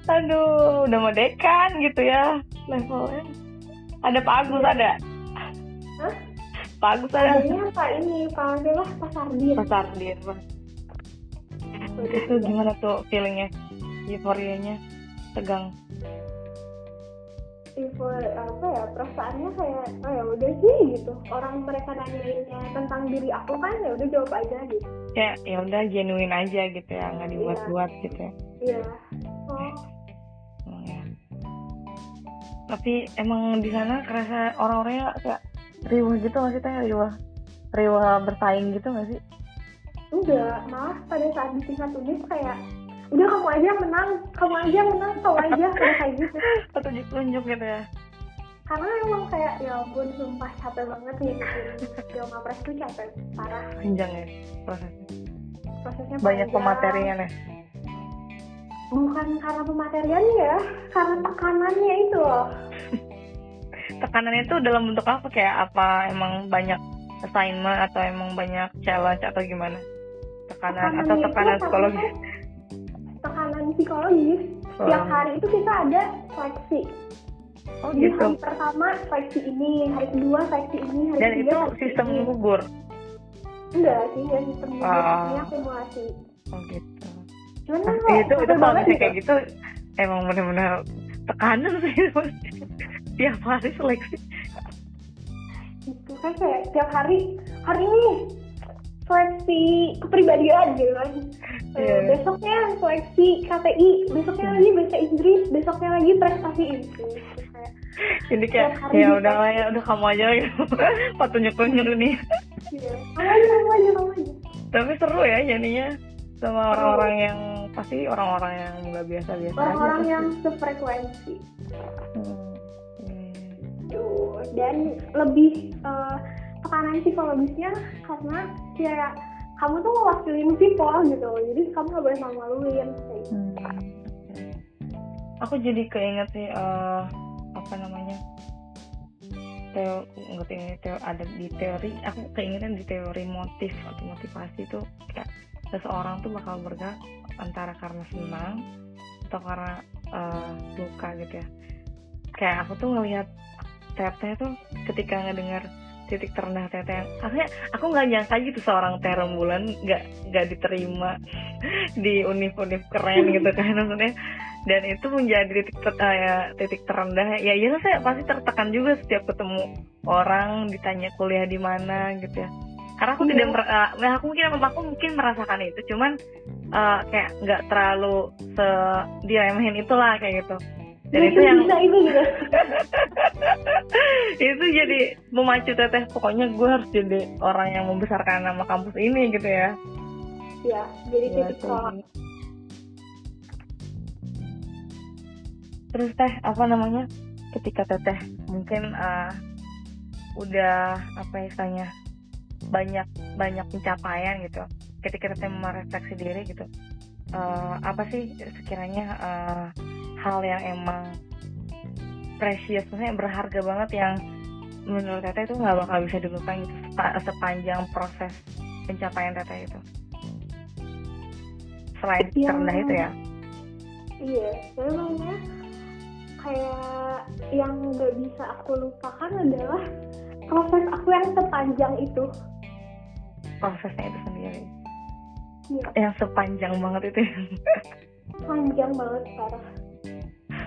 Aduh, udah mau dekan gitu ya levelnya. Ada Pak Agus ya. Ada? Hah? Pak Agus ada? Kayaknya Pak ini, Pak adalah Pak Sardir. Pak Sardir, Pak. Itu gimana tuh feelingnya, euforianya, tegang? Tipe apa ya, perasaannya kayak oh ya udah sih gitu, orang mereka nanyainnya tentang diri aku kan ya udah jawab aja gitu ya, ya udah genuine aja gitu ya, nggak dibuat-buat ya. Gitu ya iya oh. Hmm, ya. Tapi emang di sana kerasa orang-orangnya kayak riuh gitu nggak sih, tanya riuh riuh bersaing gitu nggak sih? Enggak, malah pada saat di tingkat tulis kayak udah kamu aja menang, kamu aja menang, kamu aja udah kayak gitu. Petunjuk-tunjuk gitu ya. Karena emang kayak ya ampun sumpah capek banget nih Piala Mapres tuh capek parah. Panjang ya prosesnya. Prosesnya banyak panjang. Pematerian ya. Bukan karena pemateriannya ya, karena tekanannya itu loh. Tekanannya itu dalam bentuk apa, kayak apa, emang banyak assignment atau emang banyak challenge atau gimana? Tekanan, tekanan atau tekanan psikologis? Tekanan psikologis. Oh. Tiap hari itu kita ada seleksi. Oh, jadi gitu. Hari pertama seleksi ini, hari kedua seleksi ini, hari dan ketiga. Dan itu sistem gugur? Enggak sih, ya sistem gugur. Oh. Ini akumulasi. Oh gitu. Cuman kan kok itu, itu kalau misalnya kayak gitu emang benar-benar tekanan sih. Tiap hari seleksi. Itu kan kayak tiap hari, hari ini seleksi kepribadian gitu kan. Yeah. Besoknya seleksi K T I, besoknya lagi bahasa Inggris, besoknya lagi prestasi inti. Jadi kayak ya udah lah ya udah kamu aja gitu. Petunjuk-tunjuk nih. Iya. Kamu aja, kamu aja. Tapi seru ya jadinya sama orang-orang yang pasti orang-orang yang nggak biasa-biasa. Orang-orang yang sefrekuensi. Tuh, dan lebih uh, tekanan psikologisnya karena kayak kamu tuh mewakilin people gitu, jadi kamu nggak boleh malu-maluin sih. Hmm. Aku jadi keinget sih uh, apa namanya teo nggak ini teo ada di teori, aku keingetan di teori motif atau motivasi tuh kayak seseorang tuh bakal bergerak antara karena senang atau karena uh, luka gitu ya. Kayak aku tuh ngelihat teteh tuh ketika ngedengar titik terendah teteh yang akhirnya aku nggak nyangka gitu seorang teh Rembulan nggak nggak diterima di univ-univ keren gitu kan maksudnya, dan itu menjadi titik ter, uh, titik terendah ya. Iya saya pasti tertekan juga setiap ketemu orang ditanya kuliah di mana gitu ya, karena aku hmm. tidak uh, nah aku mungkin aku mungkin merasakan itu cuman uh, kayak nggak terlalu sediremehin itulah kayak gitu. Dan itu, itu yang bisa, itu, gitu. Itu jadi memacu teteh, pokoknya gue harus jadi orang yang membesarkan nama kampus ini gitu ya. Iya, jadi ya, titik tolak. Terus teh, apa namanya, ketika teteh mungkin uh, udah apa istilahnya banyak banyak pencapaian gitu, ketika teteh merefleksi diri gitu, uh, apa sih sekiranya uh, hal yang emang precious, maksudnya berharga banget yang menurut teteh itu nggak bakal bisa dilupain gitu sepanjang proses pencapaian teteh itu selain yang terendah itu ya? Iya, sebenarnya kayak yang nggak bisa aku lupakan adalah proses aku yang sepanjang itu, prosesnya itu sendiri iya. Yang sepanjang banget itu panjang banget parah.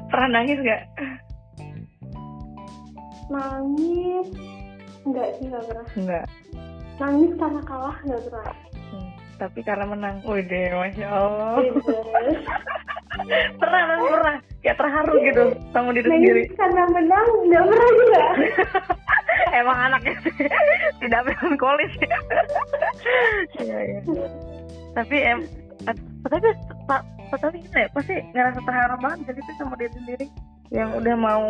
Pernah nangis gak? Nangis enggak sih, enggak pernah. Enggak. Nangis karena kalah enggak pernah. Hmm, tapi karena menang, wede, masya Allah. pernah, kan pernah. Kayak terharu gitu sama diri nangis sendiri. Nangis karena menang enggak pernah juga. Emang anaknya sih tidak melankolis. Iya, iya. Tapi em, tapi pak, tapi gini, pasti ngerasa terharu banget jadi itu sama diri sendiri yang udah mau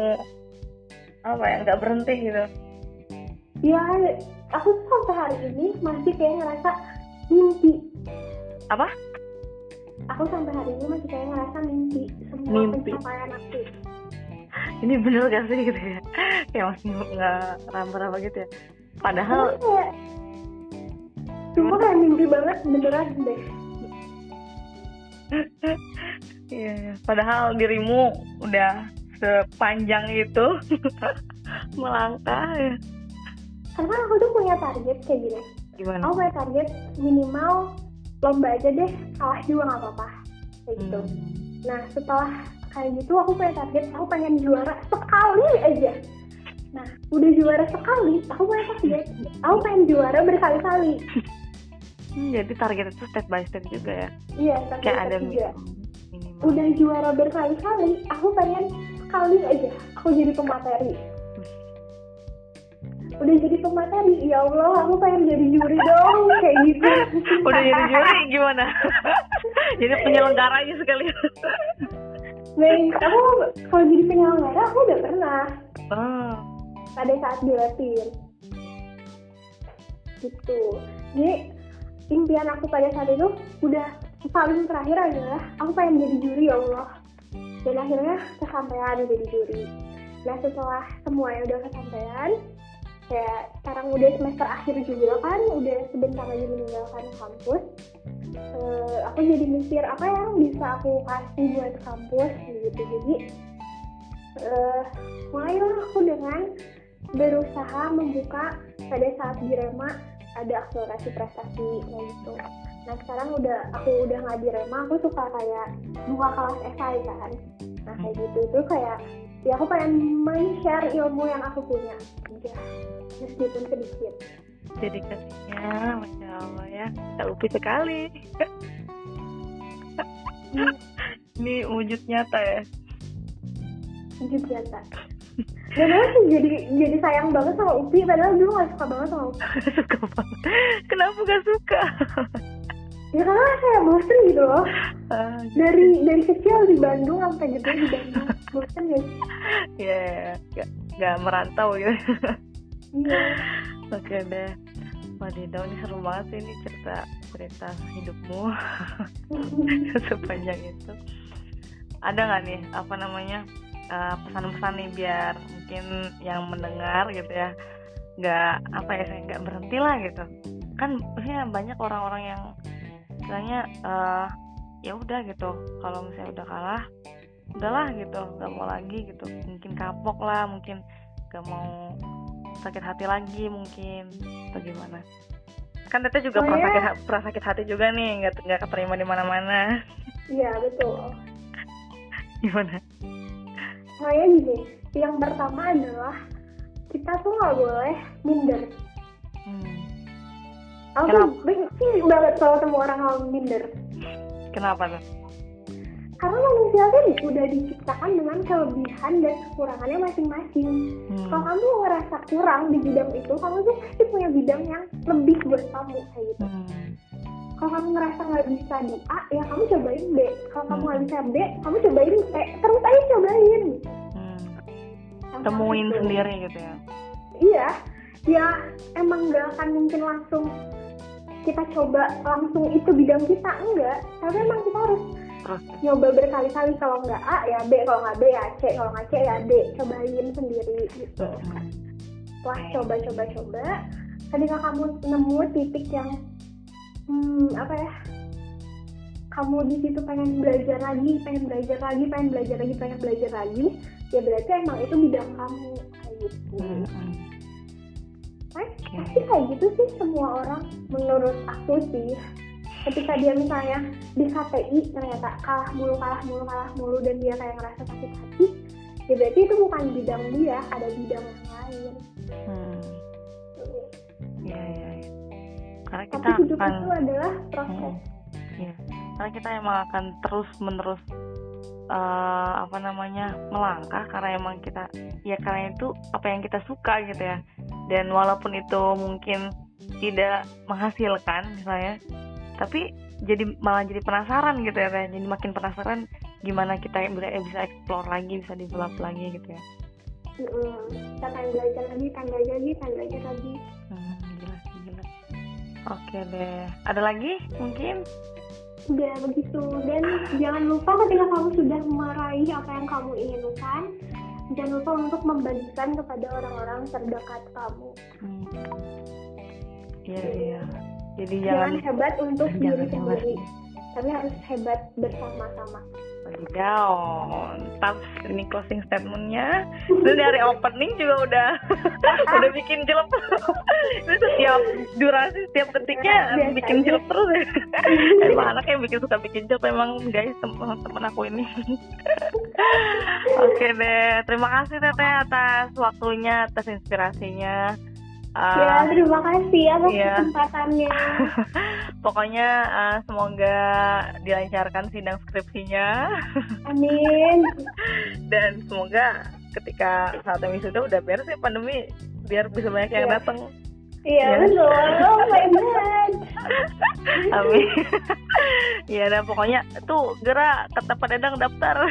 apa ya, nggak berhenti gitu. Ya, aku tuh sampai hari ini masih kayak ngerasa mimpi. Apa? Aku sampai hari ini masih kayak ngerasa mimpi semua pencapaian aku. Ini bener gak sih gitu ya? Kayak masih nggak raba-raba gitu ya? Padahal. Kayak... Cuma kayak mimpi banget beneran deh. Iya, yeah, padahal dirimu udah sepanjang itu melangkah ya. Karena aku tuh punya target kayak gini. Gimana? Aku punya target minimal lomba aja deh, kalah juga nggak apa-apa kayak gitu. Hmm. Nah setelah kayak gitu aku punya target, aku pengen juara sekali aja. Nah udah juara sekali, aku punya target, aku pengen juara berkali-kali. Hmm, jadi target itu step by step juga ya? Iya, step by step juga. Minimal. Udah juara berkali-kali, aku pengen sekali aja aku jadi pemateri. Udah jadi pemateri, ya Allah aku pengen jadi juri dong, kayak gitu. Udah jadi juri gimana? Jadi penyelenggaranya sekali. Baik, aku kalau jadi penyelenggara aku udah pernah. Oh. Pada saat di Lepim. Gitu. Jadi impian aku pada saat itu udah paling terakhir adalah aku pengen jadi juri, ya Allah. Dan akhirnya kesampaian jadi juri. Nah setelah semuanya udah kesampaian, ya sekarang udah semester akhir juga kan, udah sebentar lagi meninggalkan kampus. Uh, aku jadi mikir apa yang bisa aku kasih buat kampus gitu. Jadi uh, mulailah aku dengan berusaha membuka pada saat di Rema ada akselerasi prestasi kayak gitu. Nah sekarang udah aku udah nggak di Rema, aku suka kayak buka kelas S I kan. Nah kayak gitu itu kayak ya aku pengen men-share ilmu yang aku punya aja meskipun sedikit. Jadi kasihnya, masya Allah ya, kita upi sekali. Ini wujud nyata ya. Wujud nyata. Padahal sih jadi jadi sayang banget sama U P I, padahal dulu gak suka banget sama U P I. Suka banget. Kenapa gak suka? Ya karena saya bosen gitu loh. Uh, dari dari kecil di Bandung sampai gede di Bandung, bosen ya. Iya, yeah, nggak merantau gitu. Iya. Oke deh. Wadidaw, ini seru banget sih ini cerita cerita hidupmu sepanjang itu. Ada nggak nih apa namanya? Uh, pesan-pesan nih biar mungkin yang mendengar gitu ya nggak apa ya saya nggak berhenti lah gitu kan, maksudnya banyak orang-orang yang misalnya uh, ya udah gitu kalau misalnya udah kalah udahlah gitu nggak mau lagi gitu, mungkin kapok lah, mungkin nggak mau sakit hati lagi mungkin atau gimana kan. Teteh juga oh, pernah, ya? sakit, pernah sakit hati juga nih, nggak nggak keterima di mana-mana. Iya betul. Gimana? Soalnya gini, yang pertama adalah kita tuh nggak boleh minder. Hmm. Aku benci banget kalau ketemu orang yang minder. Kenapa tuh? Karena manusia kan udah diciptakan dengan kelebihan dan kekurangannya masing-masing. Hmm. Kalau kamu ngerasa kurang di bidang itu, kamu tuh pasti punya bidang yang lebih buat kamu kayak gitu. Hmm. Kalau kamu ngerasa nggak bisa di A, ya kamu cobain B. Kalau kamu nggak bisa B, kamu cobain C. Terus aja cobain. Hmm. Temuin itu sendiri gitu ya? Iya. Ya emang nggak akan mungkin langsung kita coba langsung itu bidang kita, enggak. Tapi emang kita harus terus nyoba berkali-kali. Kalau nggak A ya B, kalau nggak B ya C, kalau nggak C ya D. Cobain sendiri gitu. Hmm. Setelah coba-coba-coba, ketika kamu nemu titik yang Hmm, apa ya, kamu di situ pengen belajar lagi, pengen belajar lagi, pengen belajar lagi, pengen belajar lagi, ya berarti emang itu bidang kamu kayak gitu. Mm-hmm. Nah, okay. Pasti kayak gitu sih semua orang menurut aku sih. Ketika dia misalnya di K T I ternyata kalah mulu, kalah mulu, kalah mulu dan dia kayak ngerasa sakit hati, ya berarti itu bukan bidang dia, ada bidang yang lain. Hmm. Iya, iya. Ya. Karena kita tapi hidup akan, itu adalah proses. Iya. Karena kita emang akan terus menerus uh, apa namanya melangkah, karena emang kita ya karena itu apa yang kita suka gitu ya. Dan walaupun itu mungkin tidak menghasilkan misalnya, tapi jadi malah jadi penasaran gitu ya, jadi makin penasaran gimana kita bisa explore lagi, bisa develop lagi gitu ya. Mm-hmm. Kita akan belajar lagi, akan belajar lagi, akan belajar lagi. Hmm, gila, gila. Oke deh. Ada lagi mungkin? Udah begitu. Dan jangan lupa ketika kamu sudah meraih apa yang kamu inginkan, jangan lupa untuk membagikan kepada orang-orang terdekat kamu. Hmm. Iya, iya. Jadi jangan, jangan hebat untuk diri sendiri, tapi harus hebat bersama-sama. Down. Tapi ini closing statementnya. Itu dari opening juga udah udah bikin jelek. Itu setiap durasi, setiap detiknya biasa bikin jelek terus. Emang anaknya bikin suka bikin jelek emang guys, teman-teman aku ini. Oke deh, terima kasih Teteh atas waktunya, atas inspirasinya. Uh, ya, terima kasih atas ya, kesempatannya. Pokoknya uh, semoga dilancarkan sidang skripsinya. Amin. Dan semoga ketika saat wisuda udah beres ya pandemi, biar bisa banyak yang ya datang. Iya, ya, betul. Oh my God. Amin. Ya, dan pokoknya tuh gerak, tetap pedang daftar.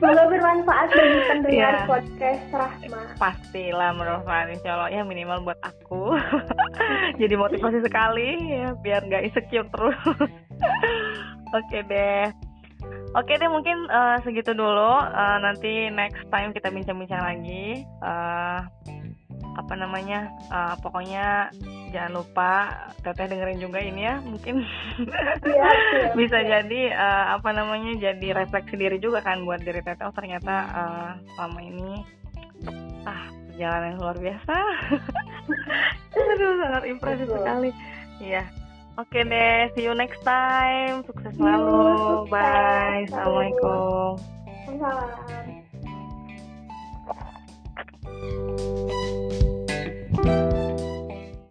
Semoga bermanfaat bagi pendengar ya podcast Rahma. Pastilah bermanfaat, insya Allah ya, minimal buat aku. Jadi motivasi sekali ya, biar nggak insecure terus. Oke deh, oke deh mungkin uh, segitu dulu. Uh, nanti next time kita bincang-bincang lagi. Uh, apa namanya? Uh, pokoknya jangan lupa Teteh dengerin juga ini ya, mungkin ya, ya, bisa ya jadi uh, apa namanya jadi refleksi diri juga kan buat diri Teteh. Oh ternyata uh, selama ini ah perjalanan yang luar biasa. Aduh sangat impresif sekali. Iya. Oke deh, see you next time. Sukses selalu. Bye. Assalamualaikum. Assalamualaikum.